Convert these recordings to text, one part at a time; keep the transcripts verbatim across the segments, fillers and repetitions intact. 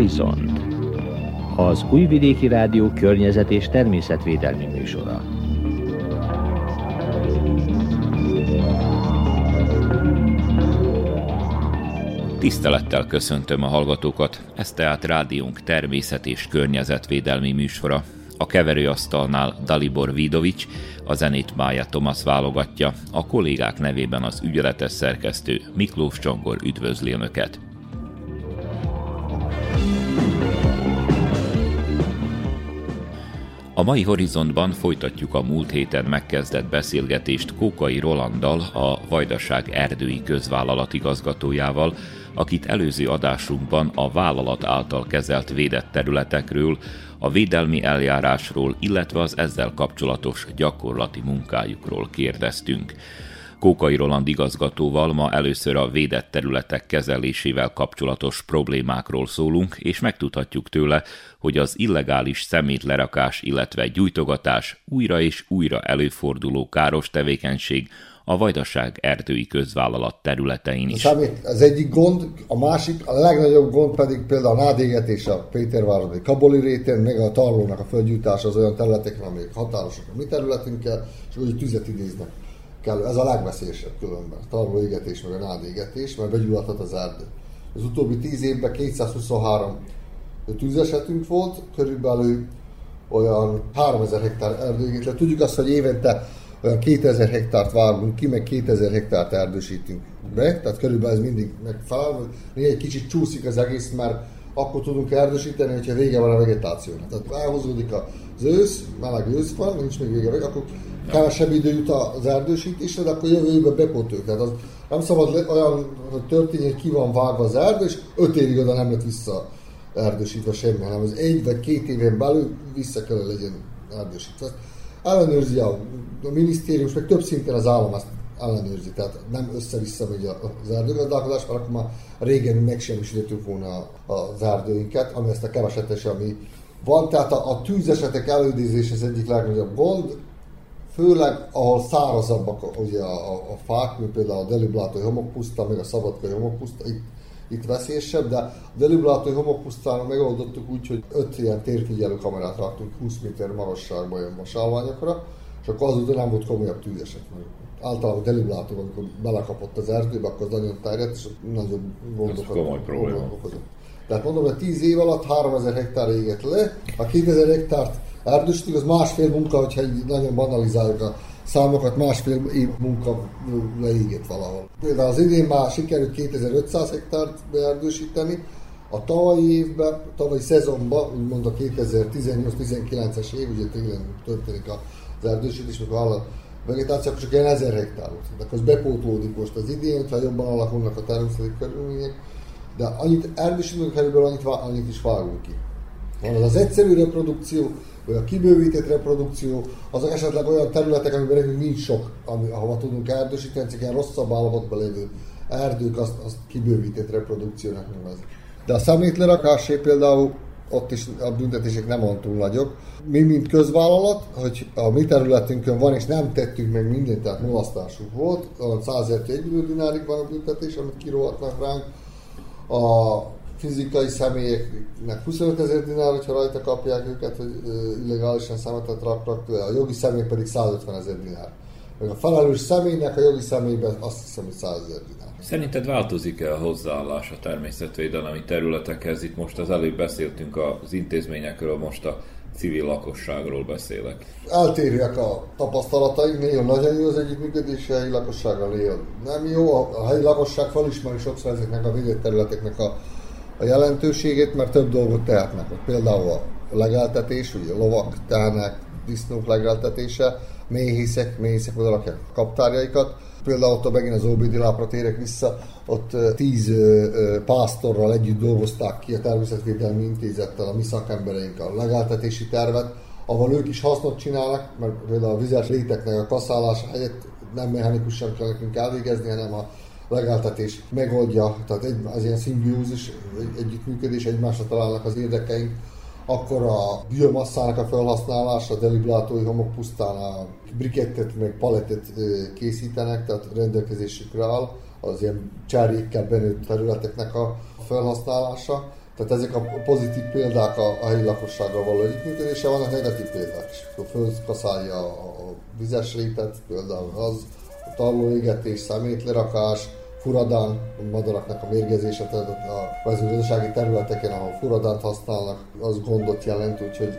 Horizont, az Újvidéki Rádió környezet- és természetvédelmi műsora. Tisztelettel köszöntöm a hallgatókat, ez tehát rádiónk természet- és környezetvédelmi műsora. A keverőasztalnál Dalibor Vidović, a zenét Mája Tomász válogatja, a kollégák nevében az ügyeletes szerkesztő Miklós Csongor üdvözli Önöket. A mai Horizontban folytatjuk a múlt héten megkezdett beszélgetést Kókai Rolanddal, a Vajdaság Erdői Közvállalat igazgatójával, akit előző adásunkban a vállalat által kezelt védett területekről, a védelmi eljárásról, illetve az ezzel kapcsolatos gyakorlati munkájukról kérdeztünk. Kókai Roland igazgatóval ma először a védett területek kezelésével kapcsolatos problémákról szólunk, és megtudhatjuk tőle, hogy az illegális szemétlerakás, illetve gyújtogatás újra és újra előforduló káros tevékenység a Vajdaság Erdői Közvállalat területein is. Az egyik gond, a másik, a legnagyobb gond pedig például a Nádéget és a Péterváradi Kaboli réten, meg a tarlónak a földgyújtása az olyan területeken, amelyek határosak a mi területünkkel, és úgy tüzet idéznek. Kell, ez a legveszélyesebb különben, a tarlóégetés meg a nádégetés, mert begyulladhat az erdő. Az utóbbi tíz évben kétszázhuszonhárom tűzesetünk volt, körülbelül olyan háromezer hektár erdőégetlen. Tudjuk azt, hogy évente olyan kétezer hektárt vágunk ki, meg kétezer hektárt erdősítünk be, tehát körülbelül ez mindig megfelel, néhány kicsit csúszik az egész, mert akkor tudunk erdősíteni, hogyha vége van a vegetációnak. Tehát elhozódik az ősz, meleg ősz van, nincs még vége, akkor kevesebb idő jut az erdősítésre, de akkor jövő évben bepotők. Tehát az nem szabad olyan, hogy történjen, ki van vágva az erdő, és öt évig oda nem lett vissza erdősítve semmi, hanem az egy vagy két éven belül vissza kell legyen erdősítve. Ellenőrzi a, a minisztérium, és meg több szinten az állam ezt ellenőrzi, tehát nem össze-vissza megy az erdőgazdálkodás, mert akkor már régen megsemmisítettük volna az erdőinket, ami ezt a kevesetes, ami van. Tehát a, a tűzesetek előidézés az egyik legnagyobb gond, főleg ahol szárazabbak ugye a, a, a fák, mint például a Deliblátói homokpuszta, meg a Szabadkai homokpuszta, itt, itt veszélyesebb, de a Deliblátói homokpusztára megoldottuk úgy, hogy öt ilyen térfigyelő kamerát raktunk húsz méter magasságban olyan vasárványokra, és akkor azóta nem volt komolyabb tűzeset. Általában Deliblátók, amikor belekapott az erdőbe, akkor az nagyon terjedt, és nagyobb gondokat okozott. Tehát mondom, hogy tíz év alatt háromezer hektár éget le, a kétezer hektárt erdősítünk, az másfél munka, hogyha nagyon banalizáljuk a számokat, másfél év munka leégett valahol. Például az idén már sikerült kétezer-ötszáz hektárt beerdősíteni, a tavalyi évben, a tavalyi szezonban, úgymond a kétezer-tizennyolc-tizenkilences év, ugye télen történik az erdősítés, mikor áll a vegetáció, csak ilyen ezer hektár volt. De akkor bepótlódik most az idén, ha jobban alakulnak a természeti körülmények, de annyit erdősítünk, körülbelül annyit, annyit is vágunk ki. Van az az egyszerű reprodukció, vagy a kibővített reprodukció, azok esetleg olyan területek, amiben nekünk nincs sok, ami, ahova tudunk erdősíteni, csak ilyen rosszabb állapotban lévő erdők, azt, azt kibővített reprodukciónak nevezik. De a szemétlerakásé például ott is a büntetések nem olyan túl nagyok. Mi, mint közvállalat, hogy a mi területünkön van, és nem tettünk meg mindent, tehát mulasztásunk volt, százezer-egymillió dinárig van a büntetés, amit kirohatnak ránk. A fizikai személyeknek huszonötezer dinár, hogyha rajta kapják őket, hogy illegálisan szemetet raknak, a jogi személyek pedig százötvenezer dinár. A felelős személynek a jogi személyben azt hiszem, hogy százezer dinár. Szerinted változik-e a hozzáállás a természetvédelmi területekhez? Itt most az előbb beszéltünk az intézményekről, most a civil lakosságról beszélek. Eltérjek a tapasztalataink, néha nagyon jó az együttműködés, a helyi lakosságra néha nem jó. A helyi lakosság felismeri sokszor ezeknek a védett területeknek a a jelentőségét, mert több dolgot tehetnek. Például a legeltetés, ugye lovak, tehenek, disznók legeltetése, méhészek, méhészek oda lakják a kaptárjaikat. Például ott megint az Óbédi lápra térek vissza, ott tíz pásztorral együtt dolgozták ki a Természetvédelmi Intézettel, a mi szakembereink a legeltetési tervet, ahol ők is hasznot csinálnak, mert például a vizes léteknek a kaszálása helyett nem mechanikusan kell nekünk elvégezni, hanem a legeltetés megoldja, tehát egy, az ilyen szimbiózis, egy, együttműködés, egymásra találnak az érdekeink, akkor a biomasszának a felhasználása, a Deliblátói homokpusztán a brikettet, meg palettet készítenek, tehát rendelkezésükre áll, az ilyen cserjékkel benőtt területeknek a felhasználása. Tehát ezek a pozitív példák a, a helyi lakossággal való együttműködése, vannak negatív példák is. Fölkaszálja a, a vizes rétet, például az, a tarlóégetés, szemétlerakás, furadán, madaraknak a mérgezése, tehát a mezőgazdasági területeken, ahol furadánt használnak, az gondot jelent, úgyhogy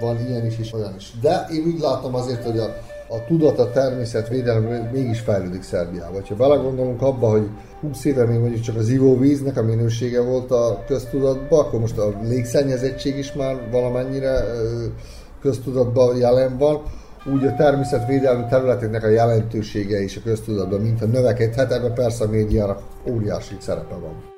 van ilyen is és olyan is. De én úgy látom azért, hogy a, a tudat a természetvédelemről mégis fejlődik Szerbiában. Ha belegondolunk abba, hogy húsz éve még mondjuk csak az ivóvíznek a minősége volt a köztudatban, akkor most a légszennyezettség is már valamennyire köztudatban jelen van, úgy a természetvédelmi területeknek a jelentősége is a köztudatban, mintha növekedhet, ebben persze a médiának óriási szerepe van.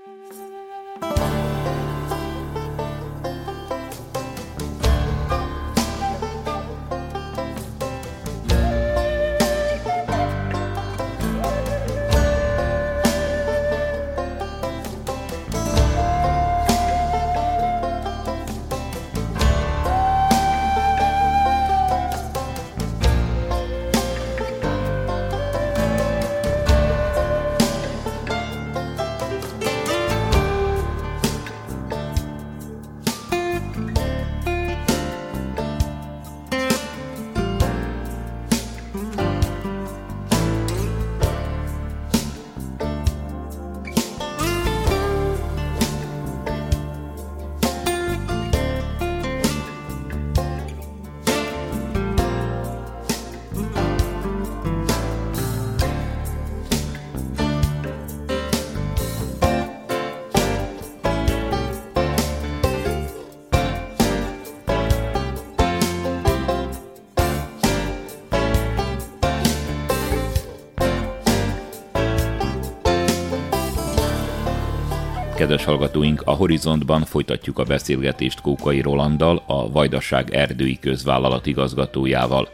Kedves hallgatóink, a Horizontban folytatjuk a beszélgetést Kókai Rolanddal, a Vajdaság Erdői Közvállalat igazgatójával.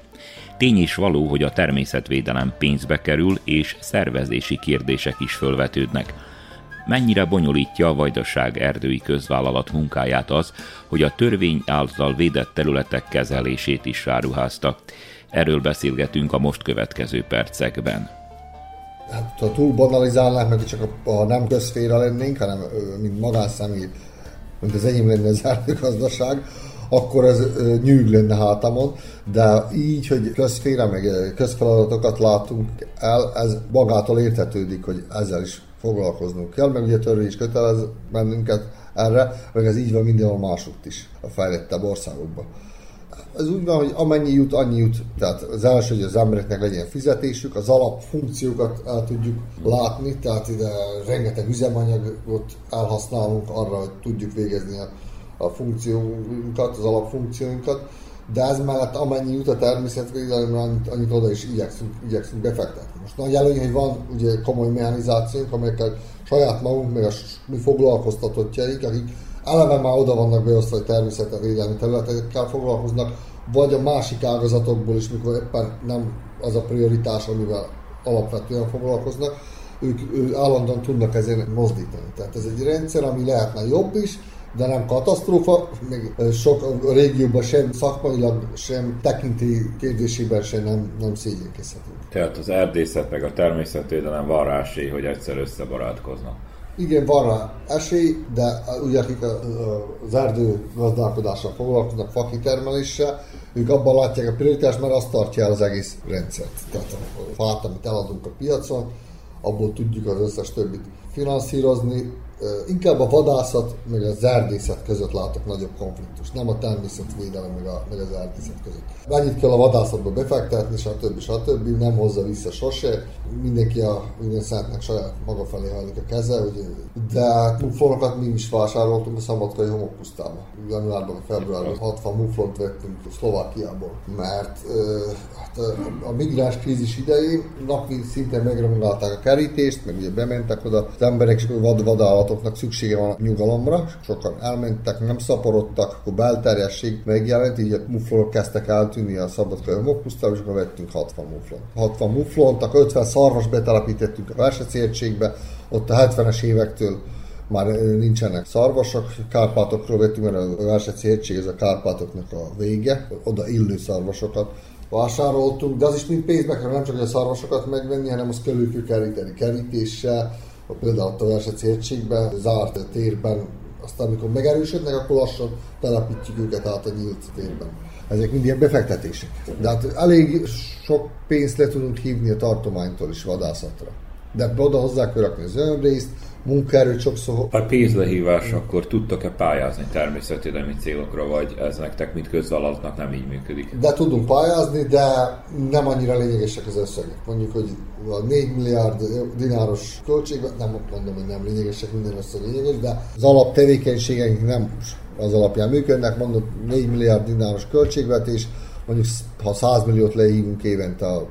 Tény is való, hogy a természetvédelem pénzbe kerül, és szervezési kérdések is fölvetődnek. Mennyire bonyolítja a Vajdaság Erdői Közvállalat munkáját az, hogy a törvény által védett területek kezelését is ráruházta? Erről beszélgetünk a most következő percekben. Hát, ha túl banalizálnánk, meg csak a, a nem közféra lennénk, hanem mint magánszemély, mint az enyém lenne az erdőgazdaság, akkor ez nyűg lenne hátamon, de így, hogy közféra, meg közfeladatokat látunk el, ez magától értetődik, hogy ezzel is foglalkoznunk kell, meg ugye a törvény is kötelez bennünket erre, meg ez így van mindenhol másutt is, a fejlettebb országokban. Ez úgy van, hogy amennyi jut, annyi jut. Tehát az első, hogy az embereknek legyen fizetésük, az alapfunkciókat el tudjuk látni, tehát ide rengeteg üzemanyagot elhasználunk arra, hogy tudjuk végezni a, a funkcióinkat, az alapfunkcióinkat, de ez mellett amennyi jut a természetvédelemre, annyit, annyit oda is igyekszünk, igyekszünk befektetni. Most nagy előny, hogy van ugye komoly mechanizációnk, amelyekkel saját magunk, meg a mi foglalkoztatottjaink, akik eleve már oda vannak beosztva, hogy természetvédelmi területekkel foglalkoznak, vagy a másik ágazatokból is, mikor éppen nem az a prioritás, amivel alapvetően foglalkoznak, ők ő állandóan tudnak ezen mozdítani. Tehát ez egy rendszer, ami lehetne jobb is, de nem katasztrófa, még sok régióban sem szakmailag, sem tekintély kérdésében sem nem, nem szégyenkezhetünk. Tehát az erdészet meg a természetvédelem van rá esély, hogy egyszer összebarátkoznak. Igen, van rá esély, de ugye akik az erdőgazdálkodással foglalkoznak, fakitermeléssel, ők abban látják a prioritást, mert azt tartja el az egész rendszert. Tehát a fát, amit eladunk a piacon, abból tudjuk az összes többit finanszírozni. Inkább a vadászat, meg az erdészet között látok nagyobb konfliktust, nem a természetvédelem, meg, a, meg az erdészet között. Mennyit kell a vadászatba befektetni, stb. stb. Nem hozza vissza sose, mindenki a minden szentnek saját maga felé hajlik a keze, ugye. De muflonokat mi is vásároltunk a Szabadkai homokpusztába. Januárban, februárban hatvan muflont vettünk Szlovákiából, mert hát a migráns krízis idején napi szinten megromolták a kerítést, meg ugye bementek oda az emberek, és vad-vadállat szüksége van nyugalomra, sokan elmentek, nem szaporodtak, akkor belterjesség megjelent, így a muflonok kezdtek eltűnni a Szabadkai homokpusztába, és akkor vettünk hatvan muflont. hatvan muflont, akkor ötven szarvas betelepítettünk a Verseci értségbe, ott a hetvenes évektől már nincsenek szarvasok, Kárpátokról vettünk, mert a Verseci értség ez a Kárpátoknak a vége, oda illő szarvasokat vásároltunk, de az is mind pénzbe kerül, nem csak a szarvasokat megvenni, hanem az körül kell keríteni kerítéssel. Például a Verseci értségben zárt térben aztán amikor megerősödnek, akkor lassan telepítjük őket át a nyílt térben. Ezek mind ilyen befektetések. De hát elég sok pénzt le tudunk hívni a tartománytól is vadászatra. De oda hozzá kell rakni az önrészt, munkaerőt sokszor... A pénzlehívás, akkor tudtak-e pályázni természetvédelmi célokra, vagy ez nektek, mint közvállalatnak nem így működik? De tudunk pályázni, de nem annyira lényegesek az összegek. Mondjuk, hogy a négy milliárd dináros költség, nem mondom, hogy nem lényegesek, minden összeg lényeges, de az alaptevékenységeink nem az alapján működnek. Mondom, négy milliárd dináros költségvetés, mondjuk ha száz milliót lehívunk évente a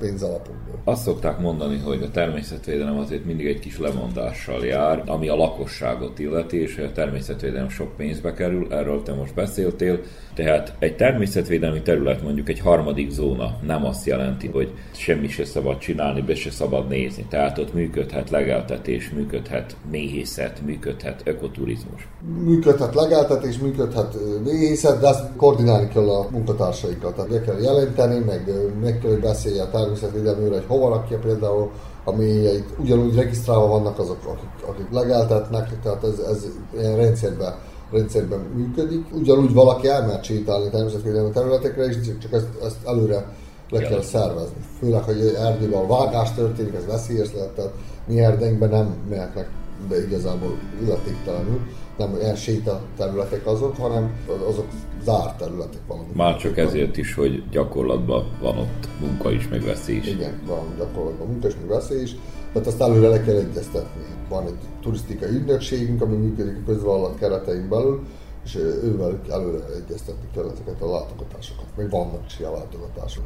pénzalapokból. Azt szokták mondani, hogy a természetvédelem azért mindig egy kis lemondással jár, ami a lakosságot illeti, és a természetvédelem sok pénzbe kerül, erről te most beszéltél. Tehát egy természetvédelmi terület, mondjuk egy harmadik zóna, nem azt jelenti, hogy semmi se szabad csinálni, be se szabad nézni. Tehát ott működhet legeltetés, működhet méhészet, működhet ökoturizmus. Működhet legeltetés, működhet méhészet, de ezt koordinálni kell a munkatársaikkal. Tehát le kell jelenteni, meg meg kell beszélni a természetvédelmőre, hogy hova rakja például a mélyeit. Ugyanúgy regisztrálva vannak azok, akik, akik legeltetnek, tehát ez, ez ilyen rendszerben, rendszerben működik. Ugyanúgy valaki elmehet sétálni természetvédelmi területekre is, csak ezt, ezt előre le kell szervezni. Főleg, hogy erdőben a vágás történik, ez veszélyes lehet, tehát mi erdeinkben nem mehetnek be igazából illetéktelenül. Nem olyan sétaterületek azok, hanem azok zárt területek vannak. Már csak ezért is, hogy gyakorlatban van ott munka is, meg veszély is. Igen, van gyakorlatban munka is, meg veszély is. Tehát azt előre le kell egyeztetni. Van egy turisztikai ügynökségünk, ami működik a közvállalat keretein belül, és ővel előre egyeztetni kell ezeket a látogatásokat. Még vannak is ilyen látogatások.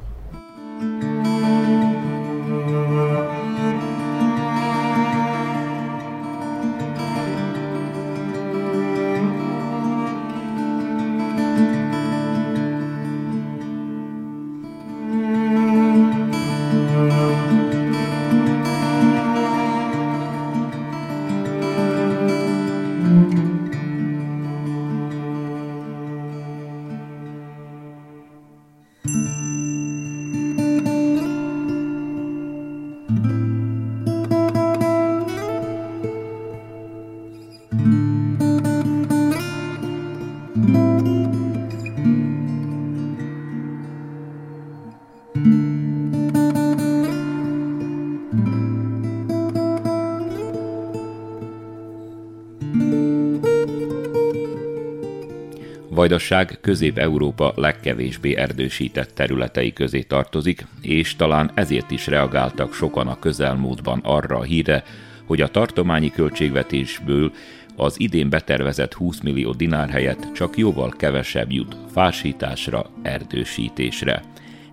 Vajdaság Közép-Európa legkevésbé erdősített területei közé tartozik, és talán ezért is reagáltak sokan a közelmúltban arra a hírre, hogy a tartományi költségvetésből az idén betervezett húsz millió dinár helyett csak jóval kevesebb jut fásításra, erdősítésre.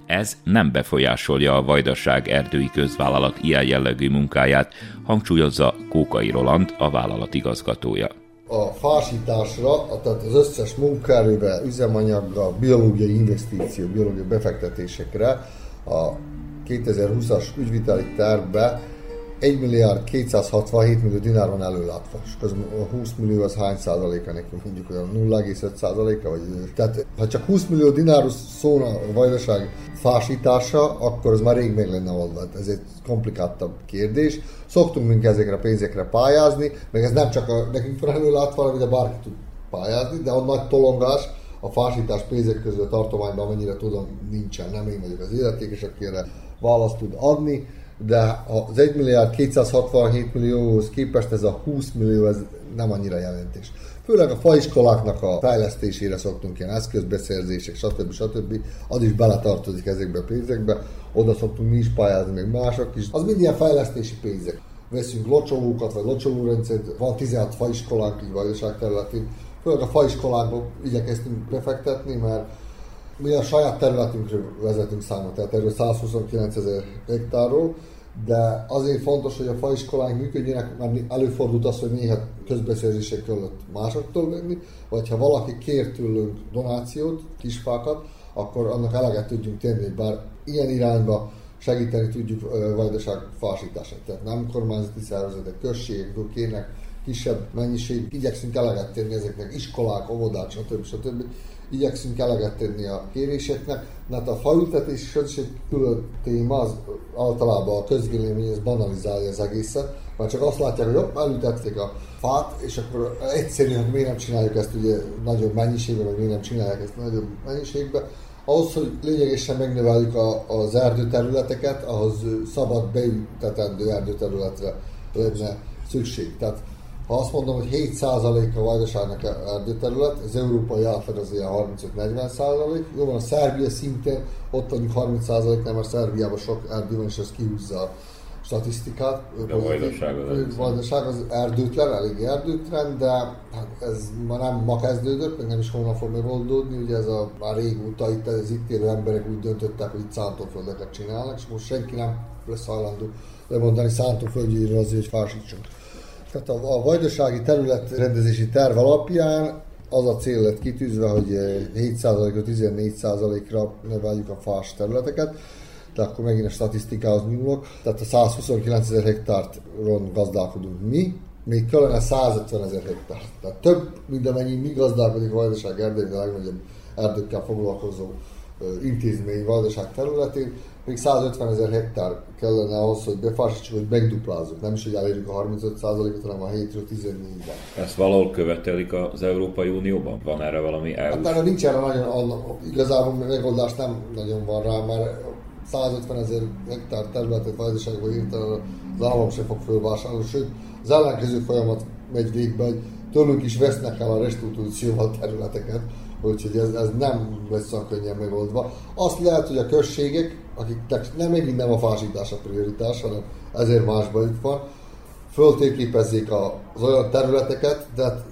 Ez nem befolyásolja a Vajdaság Erdői Közvállalat ilyen jellegű munkáját, hangsúlyozza Kókai Roland, a vállalat igazgatója. A fásításra, tehát az összes munkaerőbe, üzemanyaggal, biológiai investíció, biológiai befektetésekre a kétezer-húszas ügyviteli tervbe egy milliárd kétszázhatvanhét millió dinár van előlátva. És közben a húsz millió az hány százaléka nekünk, mondjuk olyan nulla egész öt százaléka? Vagy... Tehát ha csak húsz millió dinárus szólna a Vajdaság fásítása, akkor az már rég meg lenne oldva. Ez egy komplikáltabb kérdés. Szoktunk mink ezekre a pénzekre pályázni, meg ez nem csak a, nekünk van előlátva, de bárki tud pályázni, de a nagy tolongás a fásítás pénzek közül a tartományban, amennyire tudom, nincsen. Nem én vagyok az illetékes, aki erre választ tud adni. De az egy milliárd kétszázhatvanhét millióhoz képest ez a húsz millió, ez nem annyira jelentés. Főleg a faiskoláknak a fejlesztésére szoktunk ilyen eszközbeszerzések, stb. stb. Az is beletartozik ezekbe a pénzekbe, oda szoktunk mi is pályázni, még mások is. Az mind ilyen fejlesztési pénzek. Veszünk locsolókat, vagy locsolórendszert, van tizenhat faiskolánk így Vajdaság területén. Főleg a faiskolákba igyekeztünk befektetni, mert mi a saját területünkről vezetünk számot, tehát erről százhuszonkilencezer hektárról, de azért fontos, hogy a faiskoláink működjenek, mert előfordult az, hogy néha közbeszerzések kellett másoktól venni, vagy ha valaki kér tőlünk donációt, kisfákat, akkor annak eleget tudjunk tenni, bár ilyen irányba segíteni tudjuk Vajdaság fásítását. Tehát nem kormányzati szervezetek, községektől kérnek kisebb mennyiség, igyekszünk eleget tenni ezeknek, iskolák, óvodák, stb. stb. igyekszünk eleget tenni a kéréseknek, mert a faültetés is egy külön téma, az általában a közvélemény ez banalizálja az egészet, mert csak azt látják, hogy ott elültették a fát, és akkor egyszerűen miért nem csináljuk ezt ugye nagyobb mennyiségben, vagy miért nem csinálják ezt nagyobb mennyiségben. Ahhoz, hogy lényegesen megnöveljük a, az erdőterületeket, ahhoz szabad beültetendő erdőterületre lenne szükség. Tehát ha azt mondom, hogy hét százalék a Vajdaságnak erdőterület, az európai átlag az ilyen harmincöt-negyven százalék, jó van, a Szerbia szintén ott mondjuk harminc százalék, nem, mert Szerbiában sok erdő van, és ez kihúzza a statisztikát. De a Vajdaság az, Vajdaság az erdőtlen, elég erdőtlen, de hát ez már nem ma kezdődött, meg nem is holnap fog megoldódni, ugye ez a, már régóta itt az itt élő emberek úgy döntöttek, hogy itt szántóföldeket csinálnak, és most senki nem lesz hajlandó lemondani szántóföldjéről azért, hogy fásítsunk. Tehát a, a vajdasági területrendezési terv alapján az a cél lett kitűzve, hogy hét százalékról tizennégy százalékra növeljük a fás területeket, de akkor megint a statisztikához nyúlok. Tehát a százhuszonkilencezer hektárról gazdálkodunk mi, még kellene százötvenezer hektár. Tehát több, mint amennyi mi gazdálkodik a Vajdaság erdőben, a legnagyobb erdőkkel foglalkozó intézmény Vajdaság területén, még százötvenezer hektár kellene ahhoz, hogy befásítsuk, hogy megduplázzuk. Nem is, hogy elérjük a harmincöt százalékot, hanem a hétről tizennégyre. Ezt valahol követelik az Európai Unióban? Van erre valami elvú? Hát nincs erre nagyon, igazából megoldás nem nagyon van rá, már százötvenezer hektár területet Vajdaságban hirtelen az állam sem fog fölvásárolni, sőt az ellenkező folyamat megy végbe, hogy tőlünk is vesznek el a restitúcióval területeket, úgyhogy ez, ez nem lesz olyan könnyen megoldva. Azt lehet, hogy a községek, akiknek nem, megint nem a fásítás a prioritás, hanem ezért másban itt van, föltérképezzék az olyan területeket, de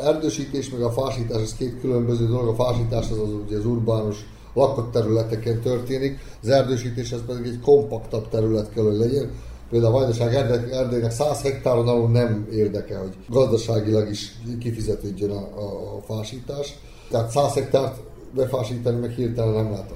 erdősítés meg a fásítás, ez két különböző dolog. A fásítás az, az ugye az urbánus lakott területeken történik, az erdősítés az pedig egy kompaktabb terület kell, hogy legyen. Például a Vajdaság erdőnek száz hektáron alul nem érdeke, hogy gazdaságilag is kifizetődjön a, a, a fásítás. Tehát száz hektárt befásítani meg hirtelen nem lehet,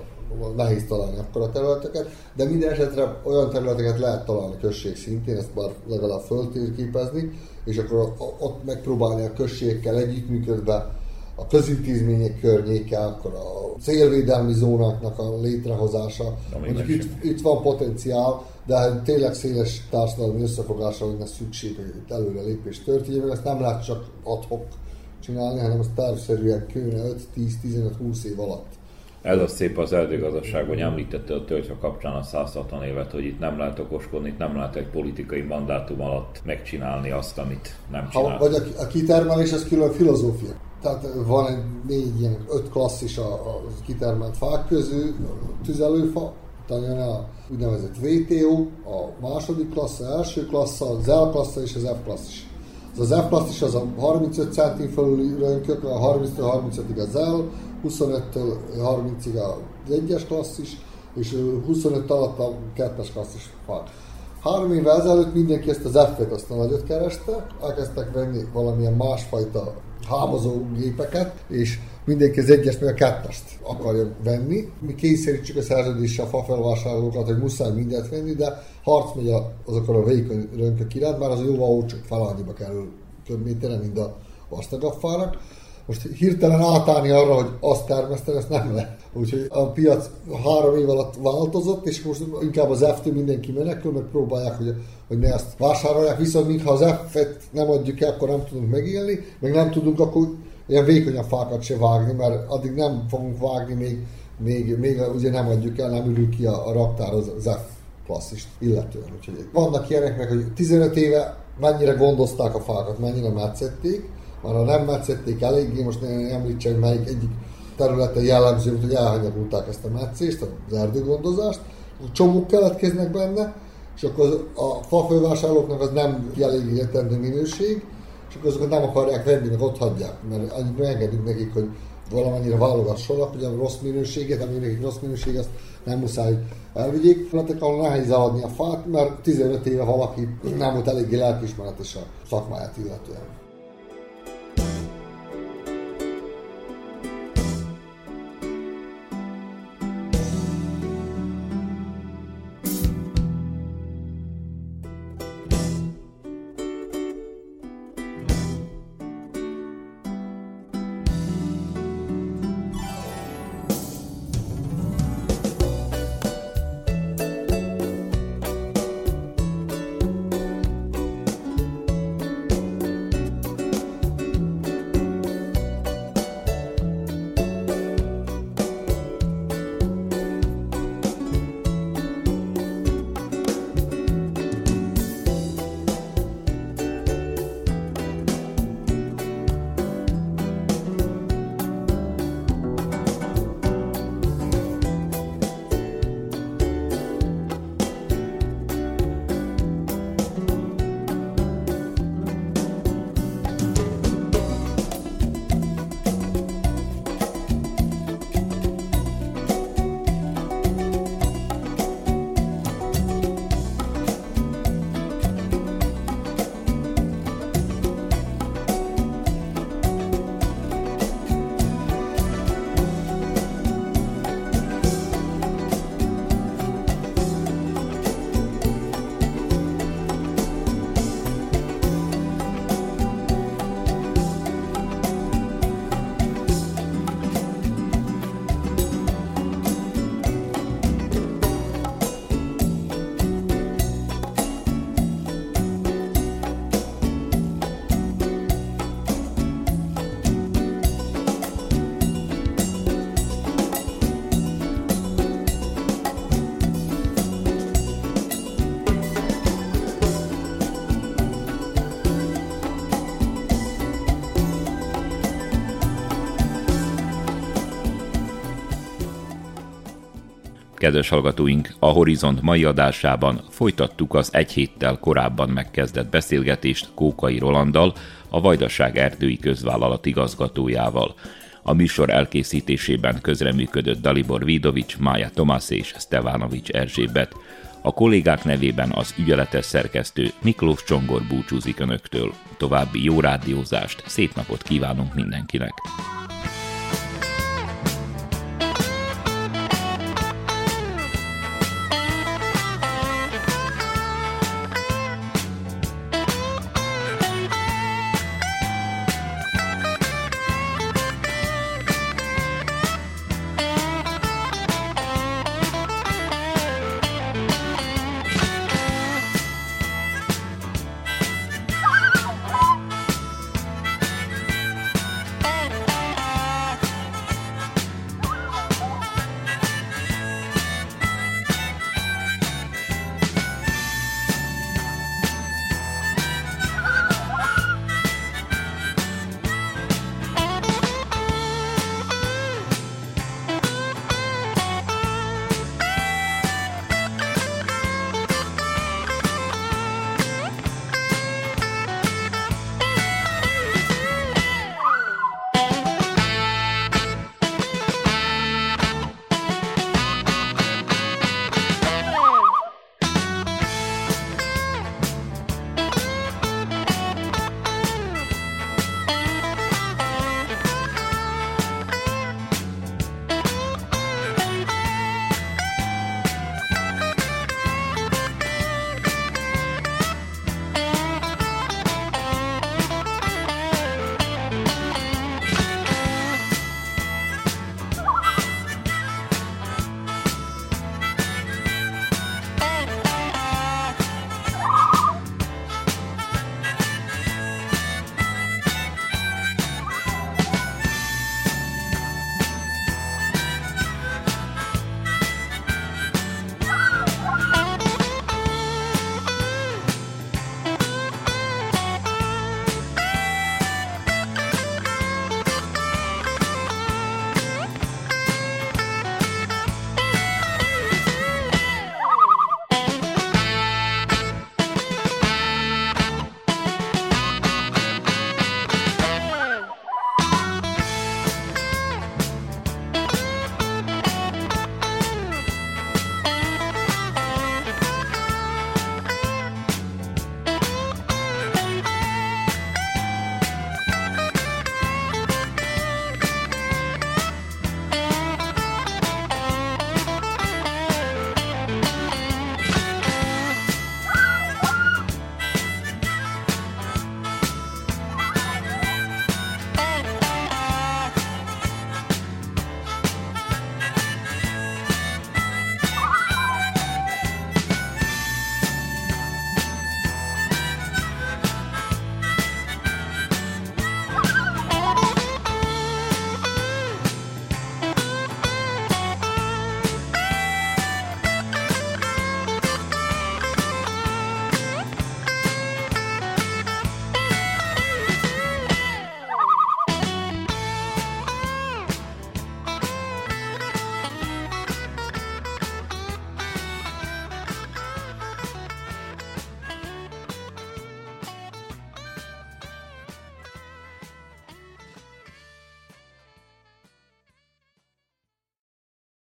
nehéz találni akkor a területeket, de minden esetre olyan területeket lehet találni község szintén, ezt már legalább föltérképezni, és akkor ott megpróbálni a községekkel együttműködve, a közintézmények környéke, akkor a szélvédelmi zónáknak a létrehozása. Mondjuk itt, itt van potenciál, de tényleg széles társadalmi összefogásra lenne szükség, hogy itt előre lépés történjen, mert ezt nem lehet csak ad-hoc csinálni, hanem az tervszerűen kéne öt-tíz-tizenöt-húsz év alatt. Ez a szép az erdőgazdaságban, említette a tölgyfa kapcsán a száz hatvan évet, hogy itt nem lehet okoskodni, itt nem lehet egy politikai mandátum alatt megcsinálni azt, amit nem csinál. Ha, vagy a, a kitermelés, ez külön filozófia. Tehát van egy négy, ilyen öt klasszis a, a kitermelt fák közül, a tüzelőfa, utána jön a úgynevezett vé té o, a második klassz, a első klassz, az L klassz és az F klassz is. Az F klassz is az a harmincöt centim fölül önkökre, a harminctől harmincötig az L, huszonöttől harmincig a egyes klassz is, és huszonöt alatt a kettes klassz is van. Három évvel ezelőtt mindenki ezt az F-et aztán nagyot kereste, elkezdtek venni valamilyen másfajta hámozó gépeket, és mindenki az egyes meg a kettest akarja venni. Mi kényszerítsük a szerződéssel a fafelvásárlókat, hogy muszáj mindent venni, de harc megy azokon a vékony röntök iránt, már az jóval olcsóbb felállniba kerül köbméteren, mint a vastagabb fának. Most hirtelen átállni arra, hogy azt termesztem, ezt nem lehet. Úgyhogy a piac három év alatt változott, és most inkább az F-től mindenki menekül, meg próbálják, hogy, hogy ne ezt vásárolják. Viszont mintha az F-et nem adjuk el, akkor nem tudunk megélni, meg nem tudunk akkor ilyen vékonyabb fákat se vágni, mert addig nem fogunk vágni, még, még, még ugye nem adjuk el, nem ürül ki a, a raktár az F-klasszist illetően. Úgyhogy vannak ilyenek meg, hogy tizenöt éve mennyire gondozták a fákat, mennyire metszették, már ha nem metszették eléggé, most nem említsen, hogy melyik egyik területen jellemző, hogy elhanyagulták ezt a metszést, az erdőgondozást, csomók keletkeznek benne, és akkor a fafölvásárlóknak az nem kielégítendő minőség, és akkor azokat nem akarják venni, meg ott hagyják, mert annyit megengedünk nekik, hogy valamennyire válogassanak, hogy a rossz minőséget, ami nekik rossz minőség, azt nem muszáj elvigyék. Feletek, ahol nehéz eladni a fát, mert tizenöt éve valaki nem volt eléggé lelkiismeretes a szakmáját illetően. Kedves hallgatóink, a Horizont mai adásában folytattuk az egy héttel korábban megkezdett beszélgetést Kókai Rolanddal, a Vajdasági Erdői Közvállalat igazgatójával. A műsor elkészítésében közreműködött Dalibor Vidović, Mája Tomász és Sztevánovics Erzsébet. A kollégák nevében az ügyeletes szerkesztő Miklós Csongor búcsúzik önöktől. További jó rádiózást, szép napot kívánunk mindenkinek!